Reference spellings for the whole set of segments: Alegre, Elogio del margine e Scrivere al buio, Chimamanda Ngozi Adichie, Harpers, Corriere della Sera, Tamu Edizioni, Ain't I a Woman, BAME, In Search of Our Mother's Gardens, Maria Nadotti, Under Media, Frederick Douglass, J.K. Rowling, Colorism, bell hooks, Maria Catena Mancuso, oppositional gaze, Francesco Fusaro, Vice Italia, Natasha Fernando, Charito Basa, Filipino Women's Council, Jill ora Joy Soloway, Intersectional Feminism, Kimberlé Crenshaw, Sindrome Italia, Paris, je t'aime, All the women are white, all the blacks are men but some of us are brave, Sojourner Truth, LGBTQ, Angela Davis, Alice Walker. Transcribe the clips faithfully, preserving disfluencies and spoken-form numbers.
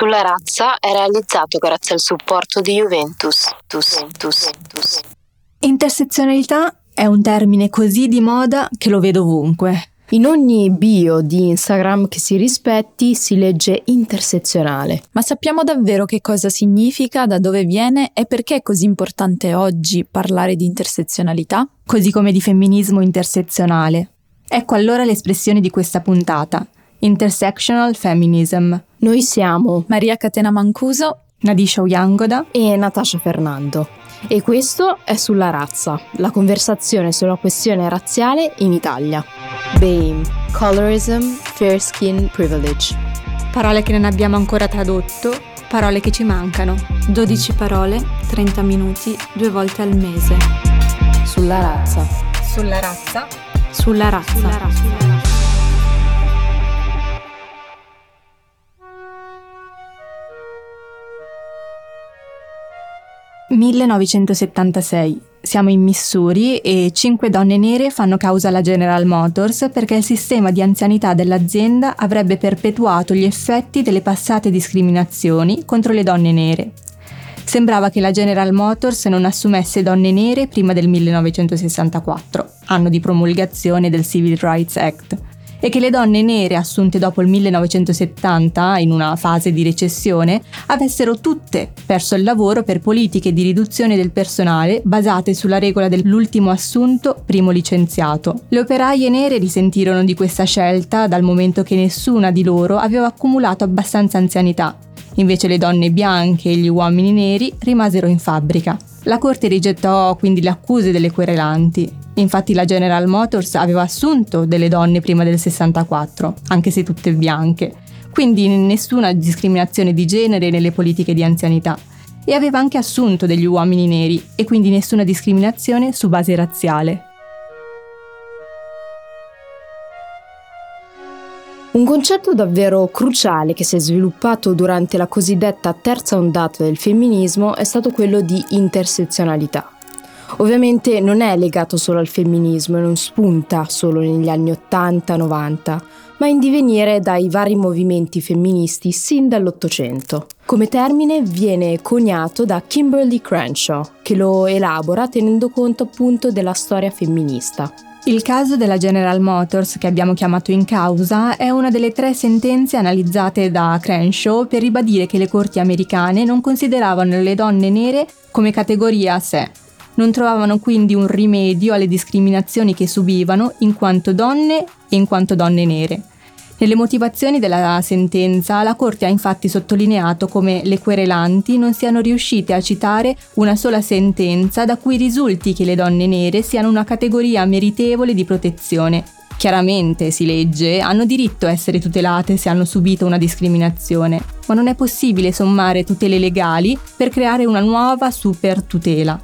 sulla razza è realizzato grazie al supporto di Juventus. Tus, tus, tus. Intersezionalità è un termine così di moda che lo vedo ovunque. In ogni bio di Instagram che si rispetti si legge intersezionale. Ma sappiamo davvero che cosa significa, da dove viene e perché è così importante oggi parlare di intersezionalità? Così come di femminismo intersezionale. Ecco allora l'espressione di questa puntata, Intersectional Feminism. Noi siamo Maria Catena Mancuso, Nadeesha Uyangoda e Natasha Fernando. E questo è Sulla razza, la conversazione sulla questione razziale in Italia. B A M E, Colorism, Fair Skin, Privilege. Parole che non abbiamo ancora tradotto, parole che ci mancano. dodici parole, trenta minuti, due volte al mese. Sulla razza. Sulla razza. Sulla razza. Sulla razza. millenovecentosettantasei. Siamo in Missouri e cinque donne nere fanno causa alla General Motors perché il sistema di anzianità dell'azienda avrebbe perpetuato gli effetti delle passate discriminazioni contro le donne nere. Sembrava che la General Motors non assumesse donne nere prima del millenovecentosessantaquattro, anno di promulgazione del Civil Rights Act, e che le donne nere assunte dopo il millenovecentosettanta, in una fase di recessione, avessero tutte perso il lavoro per politiche di riduzione del personale basate sulla regola dell'ultimo assunto, primo licenziato. Le operaie nere risentirono di questa scelta dal momento che nessuna di loro aveva accumulato abbastanza anzianità. Invece le donne bianche e gli uomini neri rimasero in fabbrica. La corte rigettò quindi le accuse delle querelanti. Infatti la General Motors aveva assunto delle donne prima del sessantaquattro, anche se tutte bianche, quindi nessuna discriminazione di genere nelle politiche di anzianità, e aveva anche assunto degli uomini neri e quindi nessuna discriminazione su base razziale. Un concetto davvero cruciale che si è sviluppato durante la cosiddetta terza ondata del femminismo è stato quello di intersezionalità. Ovviamente non è legato solo al femminismo e non spunta solo negli anni ottanta novanta, ma in divenire dai vari movimenti femministi sin dall'Ottocento. Come termine viene coniato da Kimberlé Crenshaw, che lo elabora tenendo conto appunto della storia femminista. Il caso della General Motors, che abbiamo chiamato in causa, è una delle tre sentenze analizzate da Crenshaw per ribadire che le corti americane non consideravano le donne nere come categoria a sé. Non trovavano quindi un rimedio alle discriminazioni che subivano in quanto donne e in quanto donne nere. Nelle motivazioni della sentenza, la Corte ha infatti sottolineato come le querelanti non siano riuscite a citare una sola sentenza da cui risulti che le donne nere siano una categoria meritevole di protezione. Chiaramente, si legge, hanno diritto a essere tutelate se hanno subito una discriminazione, ma non è possibile sommare tutele legali per creare una nuova super tutela.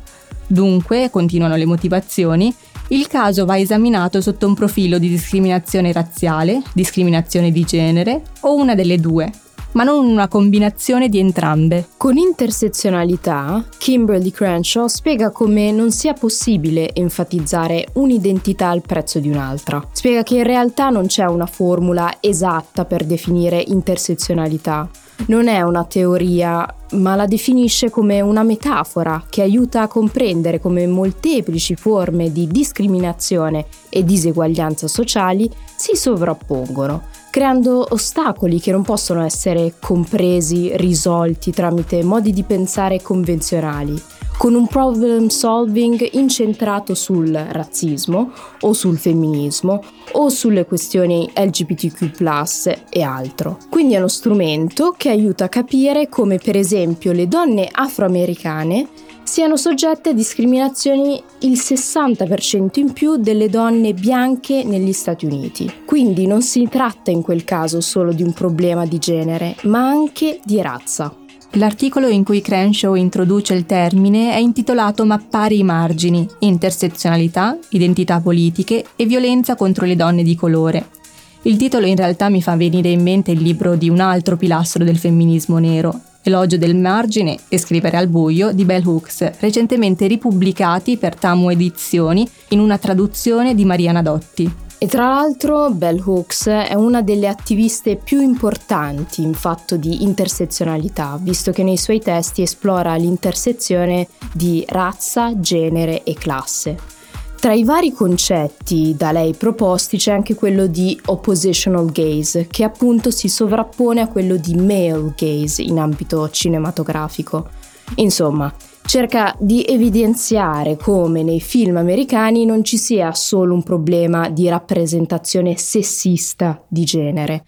Dunque, continuano le motivazioni, il caso va esaminato sotto un profilo di discriminazione razziale, discriminazione di genere o una delle due, ma non una combinazione di entrambe. Con intersezionalità, Kimberlé Crenshaw spiega come non sia possibile enfatizzare un'identità al prezzo di un'altra. Spiega che in realtà non c'è una formula esatta per definire intersezionalità. Non è una teoria, ma la definisce come una metafora che aiuta a comprendere come molteplici forme di discriminazione e diseguaglianza sociali si sovrappongono, creando ostacoli che non possono essere compresi, risolti tramite modi di pensare convenzionali, con un problem solving incentrato sul razzismo o sul femminismo o sulle questioni L G B T Q plus e altro. Quindi è uno strumento che aiuta a capire come per esempio le donne afroamericane siano soggette a discriminazioni il sessanta per cento in più delle donne bianche negli Stati Uniti. Quindi non si tratta in quel caso solo di un problema di genere, ma anche di razza. L'articolo in cui Crenshaw introduce il termine è intitolato Mappare i margini, intersezionalità, identità politiche e violenza contro le donne di colore. Il titolo in realtà mi fa venire in mente il libro di un altro pilastro del femminismo nero, Elogio del margine e Scrivere al buio di Bell Hooks, recentemente ripubblicati per Tamu Edizioni in una traduzione di Maria Nadotti. E tra l'altro bell hooks è una delle attiviste più importanti in fatto di intersezionalità, visto che nei suoi testi esplora l'intersezione di razza, genere e classe. Tra i vari concetti da lei proposti c'è anche quello di oppositional gaze, che appunto si sovrappone a quello di male gaze in ambito cinematografico. Insomma, cerca di evidenziare come nei film americani non ci sia solo un problema di rappresentazione sessista di genere,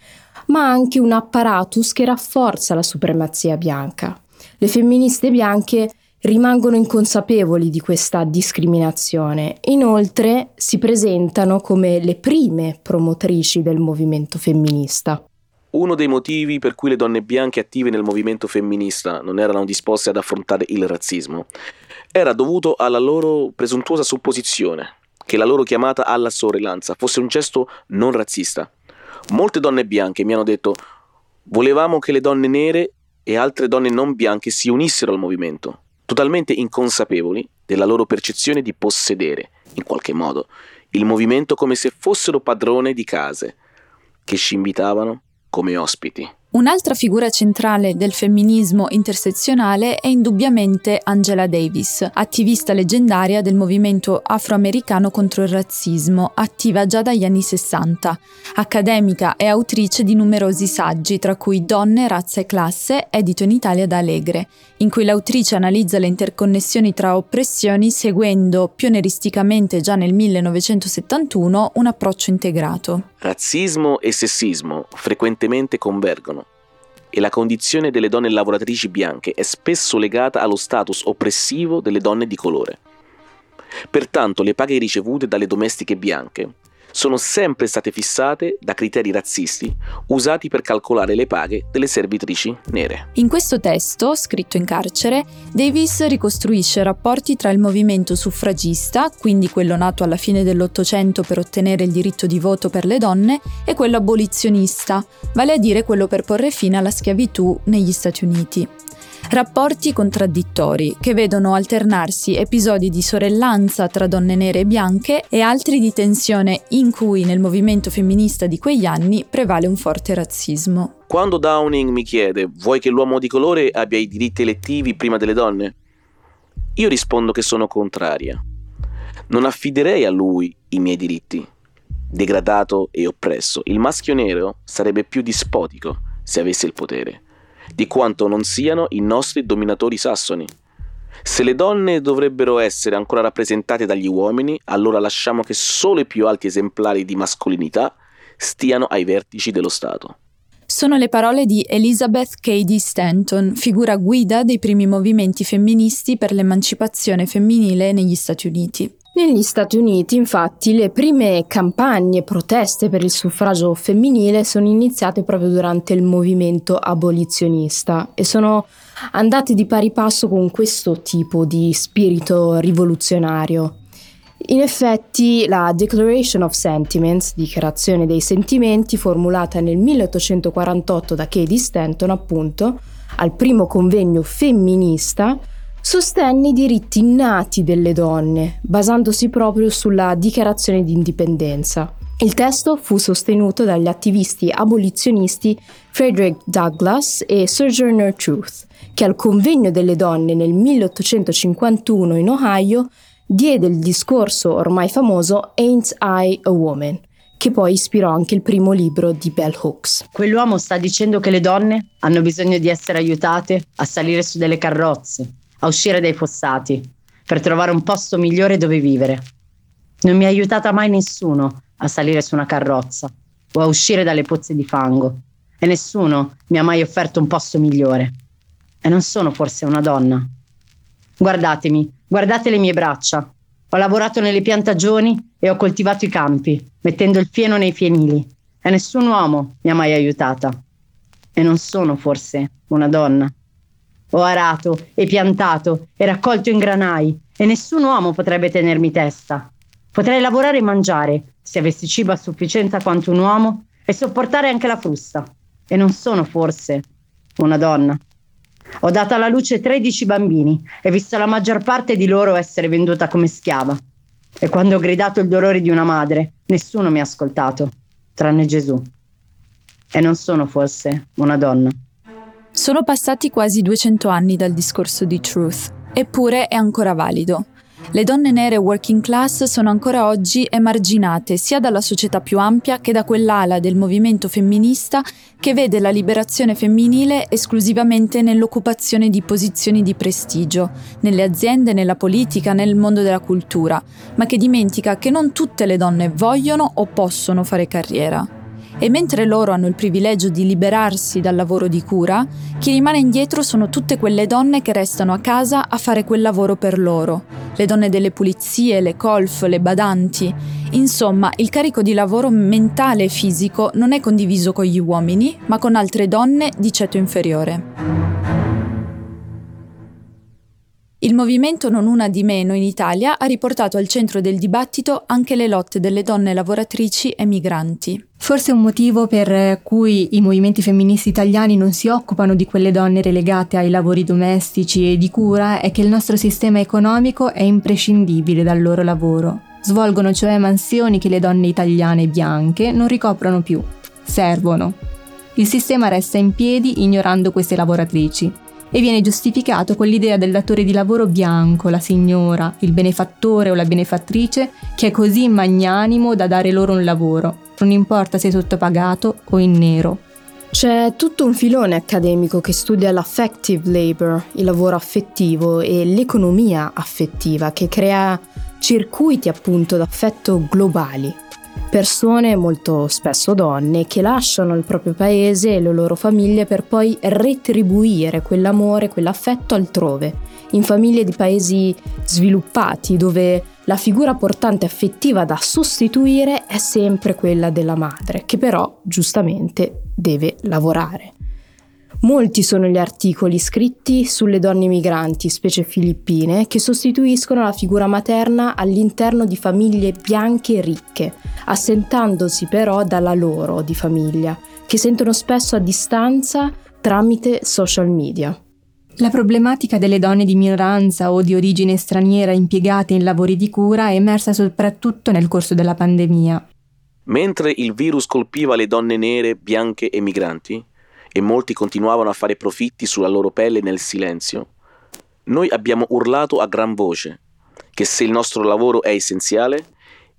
ma anche un apparatus che rafforza la supremazia bianca. Le femministe bianche rimangono inconsapevoli di questa discriminazione. Inoltre si presentano come le prime promotrici del movimento femminista. Uno dei motivi per cui le donne bianche attive nel movimento femminista non erano disposte ad affrontare il razzismo era dovuto alla loro presuntuosa supposizione che la loro chiamata alla sorellanza fosse un gesto non razzista. Molte donne bianche mi hanno detto: volevamo che le donne nere e altre donne non bianche si unissero al movimento, totalmente inconsapevoli della loro percezione di possedere, in qualche modo, il movimento come se fossero padrone di case che ci invitavano come ospiti. Un'altra figura centrale del femminismo intersezionale è indubbiamente Angela Davis, attivista leggendaria del movimento afroamericano contro il razzismo, attiva già dagli anni sessanta, accademica e autrice di numerosi saggi, tra cui Donne, razza e classe, edito in Italia da Alegre, in cui l'autrice analizza le interconnessioni tra oppressioni seguendo, pioneristicamente già nel millenovecentosettantuno, un approccio integrato. Razzismo e sessismo frequentemente convergono, e la condizione delle donne lavoratrici bianche è spesso legata allo status oppressivo delle donne di colore. Pertanto le paghe ricevute dalle domestiche bianche sono sempre state fissate da criteri razzisti usati per calcolare le paghe delle servitrici nere. In questo testo, scritto in carcere, Davis ricostruisce rapporti tra il movimento suffragista, quindi quello nato alla fine dell'Ottocento per ottenere il diritto di voto per le donne, e quello abolizionista, vale a dire quello per porre fine alla schiavitù negli Stati Uniti. Rapporti contraddittori che vedono alternarsi episodi di sorellanza tra donne nere e bianche e altri di tensione in cui nel movimento femminista di quegli anni prevale un forte razzismo. Quando Downing mi chiede: vuoi che l'uomo di colore abbia i diritti elettivi prima delle donne? Io rispondo che sono contraria. Non affiderei a lui i miei diritti. Degradato e oppresso, il maschio nero sarebbe più dispotico se avesse il potere di quanto non siano i nostri dominatori sassoni. Se le donne dovrebbero essere ancora rappresentate dagli uomini, allora lasciamo che solo i più alti esemplari di mascolinità stiano ai vertici dello Stato. Sono le parole di Elizabeth Cady Stanton, figura guida dei primi movimenti femministi per l'emancipazione femminile negli Stati Uniti. Negli Stati Uniti, infatti, le prime campagne e proteste per il suffragio femminile sono iniziate proprio durante il movimento abolizionista e sono andate di pari passo con questo tipo di spirito rivoluzionario. In effetti, la Declaration of Sentiments, dichiarazione dei sentimenti, formulata nel milleottocentoquarantotto da Cady Stanton, appunto, al primo convegno femminista, sostenne i diritti innati delle donne, basandosi proprio sulla dichiarazione di indipendenza. Il testo fu sostenuto dagli attivisti abolizionisti Frederick Douglass e Sojourner Truth, che al convegno delle donne nel milleottocentocinquantuno in Ohio diede il discorso ormai famoso Ain't I a Woman, che poi ispirò anche il primo libro di bell hooks. Quell'uomo sta dicendo che le donne hanno bisogno di essere aiutate a salire su delle carrozze, a uscire dai fossati, per trovare un posto migliore dove vivere. Non mi ha aiutata mai nessuno a salire su una carrozza o a uscire dalle pozze di fango, e nessuno mi ha mai offerto un posto migliore. E non sono forse una donna? Guardatemi, guardate le mie braccia. Ho lavorato nelle piantagioni e ho coltivato i campi, mettendo il fieno nei fienili, e nessun uomo mi ha mai aiutata. E non sono forse una donna? Ho arato e piantato e raccolto in granai e nessun uomo potrebbe tenermi testa. Potrei lavorare e mangiare se avessi cibo a sufficienza quanto un uomo e sopportare anche la frusta. E non sono forse una donna. Ho dato alla luce tredici bambini e visto la maggior parte di loro essere venduta come schiava. E quando ho gridato il dolore di una madre, Nessuno mi ha ascoltato, tranne Gesù. E non sono forse una donna. Sono passati quasi duecento anni dal discorso di Truth, eppure è ancora valido. Le donne nere working class sono ancora oggi emarginate sia dalla società più ampia che da quell'ala del movimento femminista che vede la liberazione femminile esclusivamente nell'occupazione di posizioni di prestigio, nelle aziende, nella politica, nel mondo della cultura, ma che dimentica che non tutte le donne vogliono o possono fare carriera. E mentre loro hanno il privilegio di liberarsi dal lavoro di cura, chi rimane indietro sono tutte quelle donne che restano a casa a fare quel lavoro per loro. Le donne delle pulizie, le colf, le badanti. Insomma, il carico di lavoro mentale e fisico non è condiviso con gli uomini, ma con altre donne di ceto inferiore. Il movimento Non Una Di Meno in Italia ha riportato al centro del dibattito anche le lotte delle donne lavoratrici e migranti. Forse un motivo per cui i movimenti femministi italiani non si occupano di quelle donne relegate ai lavori domestici e di cura è che il nostro sistema economico è imprescindibile dal loro lavoro. Svolgono cioè mansioni che le donne italiane bianche non ricoprono più. Servono. Il sistema resta in piedi ignorando queste lavoratrici. E viene giustificato con l'idea del datore di lavoro bianco, la signora, il benefattore o la benefattrice, che è così magnanimo da dare loro un lavoro, non importa se sottopagato o in nero. C'è tutto un filone accademico che studia l'affective labor, il lavoro affettivo, e l'economia affettiva, che crea circuiti appunto d'affetto globali. Persone, molto spesso donne, che lasciano il proprio paese e le loro famiglie per poi retribuire quell'amore, quell'affetto altrove, in famiglie di paesi sviluppati dove la figura portante affettiva da sostituire è sempre quella della madre, che però giustamente deve lavorare. Molti sono gli articoli scritti sulle donne migranti, specie filippine, che sostituiscono la figura materna all'interno di famiglie bianche e ricche, assentandosi però dalla loro di famiglia, che sentono spesso a distanza tramite social media. La problematica delle donne di minoranza o di origine straniera impiegate in lavori di cura è emersa soprattutto nel corso della pandemia. Mentre il virus colpiva le donne nere, bianche e migranti, e molti continuavano a fare profitti sulla loro pelle nel silenzio, noi abbiamo urlato a gran voce che se il nostro lavoro è essenziale,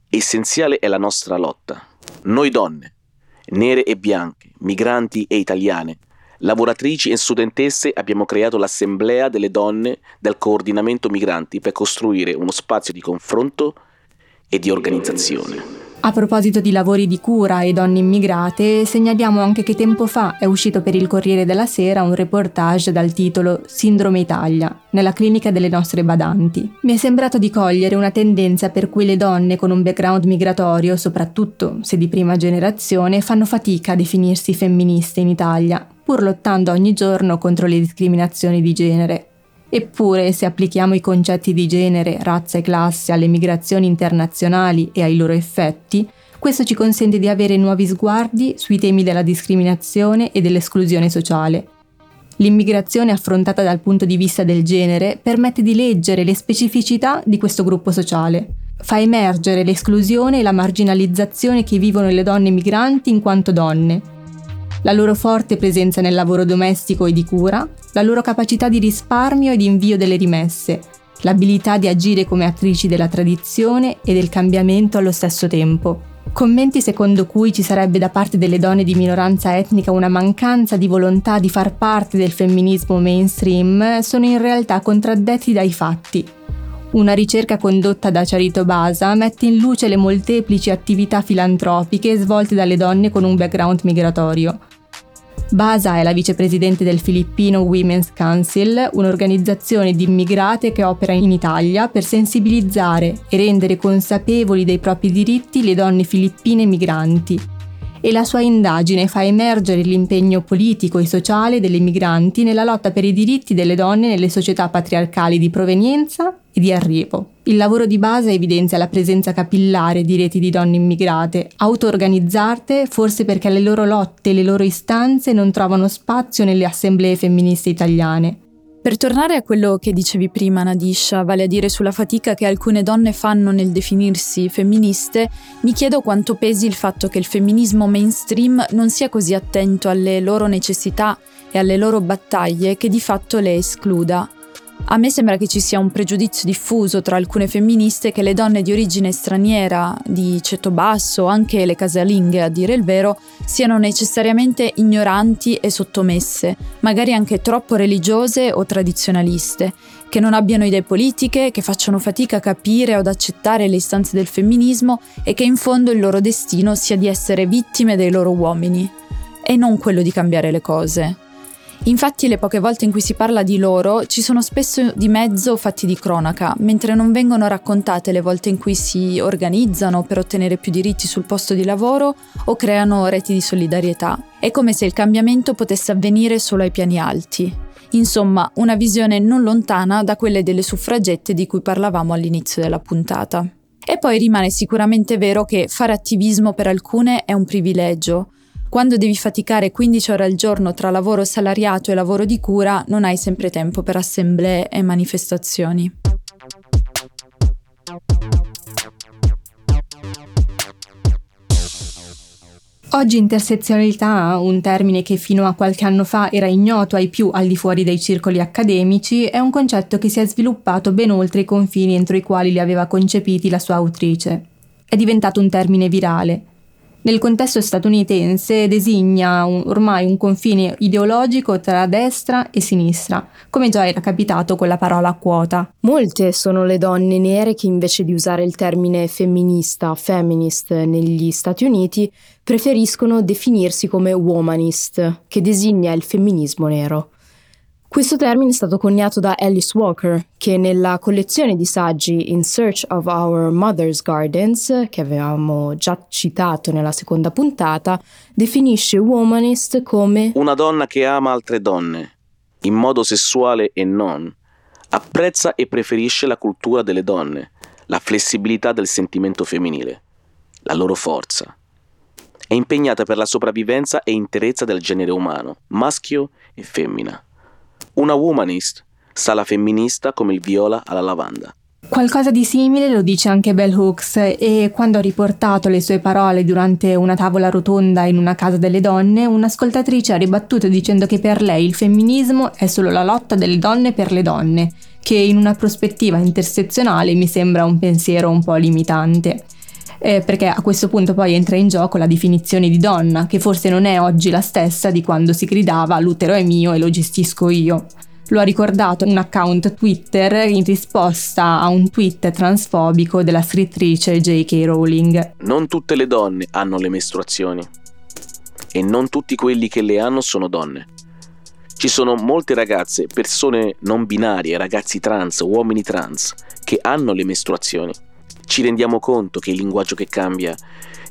essenziale è la nostra lotta. Noi donne, nere e bianche, migranti e italiane, lavoratrici e studentesse, abbiamo creato l'Assemblea delle donne del coordinamento migranti per costruire uno spazio di confronto e di organizzazione. A proposito di lavori di cura e donne immigrate, segnaliamo anche che tempo fa è uscito per il Corriere della Sera un reportage dal titolo Sindrome Italia, nella clinica delle nostre badanti. Mi è sembrato di cogliere una tendenza per cui le donne con un background migratorio, soprattutto se di prima generazione, fanno fatica a definirsi femministe in Italia, pur lottando ogni giorno contro le discriminazioni di genere. Eppure, se applichiamo i concetti di genere, razza e classe alle migrazioni internazionali e ai loro effetti, questo ci consente di avere nuovi sguardi sui temi della discriminazione e dell'esclusione sociale. L'immigrazione affrontata dal punto di vista del genere permette di leggere le specificità di questo gruppo sociale, fa emergere l'esclusione e la marginalizzazione che vivono le donne migranti in quanto donne, la loro forte presenza nel lavoro domestico e di cura, la loro capacità di risparmio e di invio delle rimesse, l'abilità di agire come attrici della tradizione e del cambiamento allo stesso tempo. Commenti secondo cui ci sarebbe da parte delle donne di minoranza etnica una mancanza di volontà di far parte del femminismo mainstream sono in realtà contraddetti dai fatti. Una ricerca condotta da Charito Basa mette in luce le molteplici attività filantropiche svolte dalle donne con un background migratorio. Basa è la vicepresidente del Filipino Women's Council, un'organizzazione di immigrate che opera in Italia per sensibilizzare e rendere consapevoli dei propri diritti le donne filippine migranti. E la sua indagine fa emergere l'impegno politico e sociale delle migranti nella lotta per i diritti delle donne nelle società patriarcali di provenienza e di arrivo. Il lavoro di base evidenzia la presenza capillare di reti di donne immigrate, auto-organizzate forse perché le loro lotte e le loro istanze non trovano spazio nelle assemblee femministe italiane. Per tornare a quello che dicevi prima, Nadeesha, vale a dire sulla fatica che alcune donne fanno nel definirsi femministe, mi chiedo quanto pesi il fatto che il femminismo mainstream non sia così attento alle loro necessità e alle loro battaglie che di fatto le escluda. A me sembra che ci sia un pregiudizio diffuso tra alcune femministe che le donne di origine straniera, di ceto basso, anche le casalinghe a dire il vero, siano necessariamente ignoranti e sottomesse, magari anche troppo religiose o tradizionaliste, che non abbiano idee politiche, che facciano fatica a capire o ad accettare le istanze del femminismo e che in fondo il loro destino sia di essere vittime dei loro uomini, e non quello di cambiare le cose. Infatti le poche volte in cui si parla di loro ci sono spesso di mezzo fatti di cronaca, mentre non vengono raccontate le volte in cui si organizzano per ottenere più diritti sul posto di lavoro o creano reti di solidarietà. È come se il cambiamento potesse avvenire solo ai piani alti. Insomma, una visione non lontana da quelle delle suffragette di cui parlavamo all'inizio della puntata. E poi rimane sicuramente vero che fare attivismo per alcune è un privilegio. Quando devi faticare quindici ore al giorno tra lavoro salariato e lavoro di cura, non hai sempre tempo per assemblee e manifestazioni. Oggi intersezionalità, un termine che fino a qualche anno fa era ignoto ai più al di fuori dei circoli accademici, è un concetto che si è sviluppato ben oltre i confini entro i quali li aveva concepiti la sua autrice. È diventato un termine virale. Nel contesto statunitense designa un, ormai un confine ideologico tra destra e sinistra, come già era capitato con la parola quota. Molte sono le donne nere che invece di usare il termine femminista, feminist negli Stati Uniti, preferiscono definirsi come womanist, che designa il femminismo nero. Questo termine è stato coniato da Alice Walker, che nella collezione di saggi In Search of Our Mother's Gardens, che avevamo già citato nella seconda puntata, definisce womanist come una donna che ama altre donne, in modo sessuale e non, apprezza e preferisce la cultura delle donne, la flessibilità del sentimento femminile, la loro forza. È impegnata per la sopravvivenza e interezza del genere umano, maschio e femmina. Una womanist sa la femminista come il viola alla lavanda. Qualcosa di simile lo dice anche bell hooks, e quando ha riportato le sue parole durante una tavola rotonda in una casa delle donne, un'ascoltatrice ha ribattuto dicendo che per lei il femminismo è solo la lotta delle donne per le donne, che in una prospettiva intersezionale mi sembra un pensiero un po' limitante. Eh, perché a questo punto poi entra in gioco la definizione di donna, che forse non è oggi la stessa di quando si gridava l'utero è mio e lo gestisco io. Lo ha ricordato un account Twitter in risposta a un tweet transfobico della scrittrice J K. Rowling. Non tutte le donne hanno le mestruazioni e non tutti quelli che le hanno sono donne. Ci sono molte ragazze, persone non binarie, ragazzi trans, uomini trans che hanno le mestruazioni. Ci rendiamo conto che il linguaggio che cambia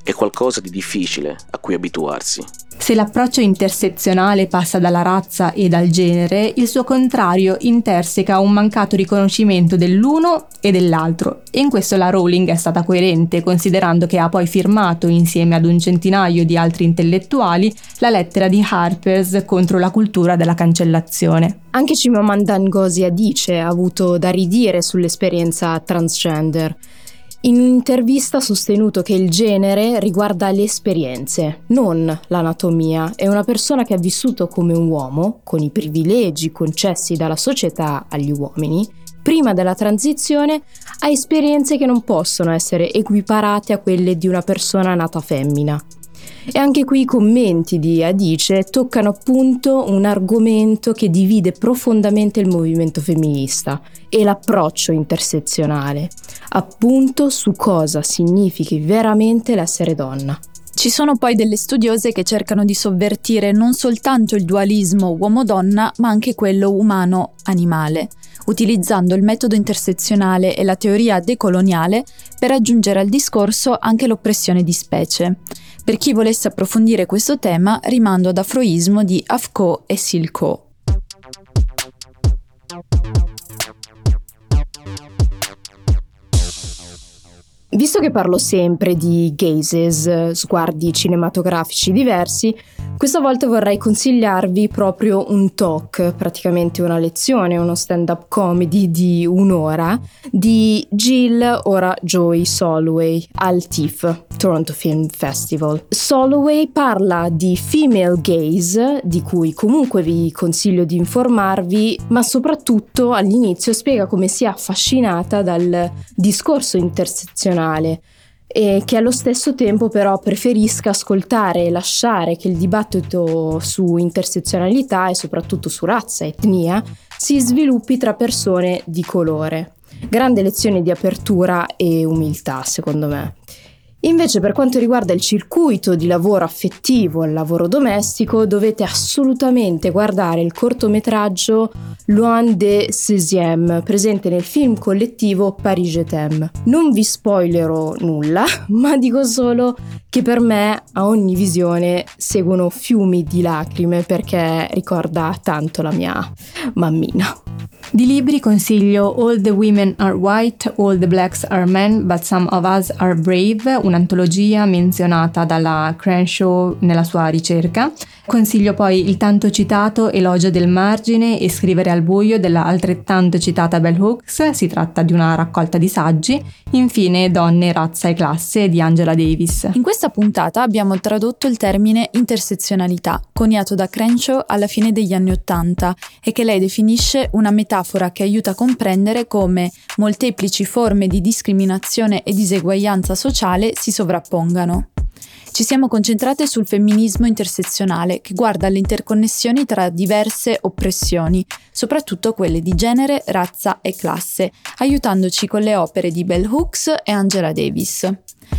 è qualcosa di difficile a cui abituarsi. Se l'approccio intersezionale passa dalla razza e dal genere, il suo contrario interseca un mancato riconoscimento dell'uno e dell'altro. E in questo la Rowling è stata coerente, considerando che ha poi firmato, insieme ad un centinaio di altri intellettuali, la lettera di Harpers contro la cultura della cancellazione. Anche Chimamanda Ngozi Adichie ha avuto da ridire sull'esperienza transgender. In un'intervista ha sostenuto che il genere riguarda le esperienze, non l'anatomia, e una persona che ha vissuto come un uomo, con i privilegi concessi dalla società agli uomini, prima della transizione ha esperienze che non possono essere equiparate a quelle di una persona nata femmina. E anche qui i commenti di Adichie toccano appunto un argomento che divide profondamente il movimento femminista e l'approccio intersezionale, appunto su cosa significhi veramente l'essere donna. Ci sono poi delle studiose che cercano di sovvertire non soltanto il dualismo uomo-donna, ma anche quello umano-animale, utilizzando il metodo intersezionale e la teoria decoloniale per aggiungere al discorso anche l'oppressione di specie. Per chi volesse approfondire questo tema, rimando ad Afroismo di Afco e Silco. Visto che parlo sempre di gazes, sguardi cinematografici diversi, Questa volta vorrei consigliarvi proprio un talk, praticamente una lezione, uno stand-up comedy di un'ora di Jill ora Joy Soloway al T I F, Toronto Film Festival. Soloway parla di female gaze, di cui comunque vi consiglio di informarvi, ma soprattutto all'inizio spiega come sia affascinata dal discorso intersezionale e che allo stesso tempo però preferisca ascoltare e lasciare che il dibattito su intersezionalità e soprattutto su razza e etnia si sviluppi tra persone di colore. Grande lezione di apertura e umiltà, secondo me. Invece, per quanto riguarda il circuito di lavoro affettivo e il lavoro domestico, dovete assolutamente guardare il cortometraggio Loin de seizième, presente nel film collettivo Paris Je t'aime. Non vi spoilerò nulla, ma dico solo che per me a ogni visione seguono fiumi di lacrime perché ricorda tanto la mia mammina. Di libri consiglio All the Women Are White, All the Blacks Are Men, But Some of Us Are Brave, un'antologia menzionata dalla Crenshaw nella sua ricerca. Consiglio poi il tanto citato Elogio del margine e Scrivere al buio della altrettanto citata Bell Hooks, si tratta di una raccolta di saggi. Infine Donne, razza e classe di Angela Davis. In questa puntata abbiamo tradotto il termine intersezionalità, coniato da Crenshaw alla fine degli anni Ottanta e che lei definisce una metà che aiuta a comprendere come molteplici forme di discriminazione e diseguaglianza sociale si sovrappongano. Ci siamo concentrate sul femminismo intersezionale, che guarda alle interconnessioni tra diverse oppressioni, soprattutto quelle di genere, razza e classe, aiutandoci con le opere di Bell Hooks e Angela Davis.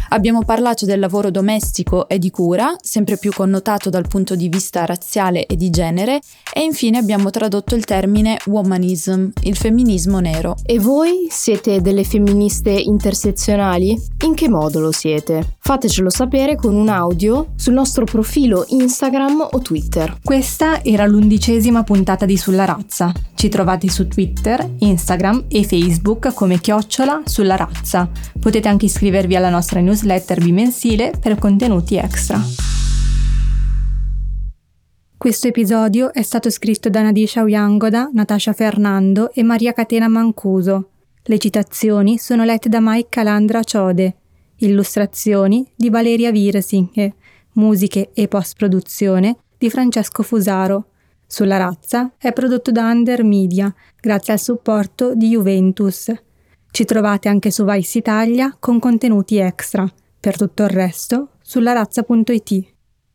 Abbiamo parlato del lavoro domestico e di cura, sempre più connotato dal punto di vista razziale e di genere, e infine abbiamo tradotto il termine womanism, il femminismo nero. E voi siete delle femministe intersezionali? In che modo lo siete? Fatecelo sapere con un audio sul nostro profilo Instagram o Twitter. Questa era l'undicesima puntata di Sulla Razza. Ci trovate su Twitter, Instagram e Facebook come chiocciola Sulla Razza. Potete anche iscrivervi alla nostra newsletter bimensile per contenuti extra. Questo episodio è stato scritto da Nadeesha Uyangoda, Natasha Fernando e Maria Catena Mancuso. Le citazioni sono lette da Mike Calandra Ciode. Illustrazioni di Valeria Virsinghe. Musiche e post-produzione di Francesco Fusaro. Sulla razza è prodotto da Under Media, grazie al supporto di Juventus. Ci trovate anche su Vice Italia con contenuti extra. Per tutto il resto, sulla razza punto it.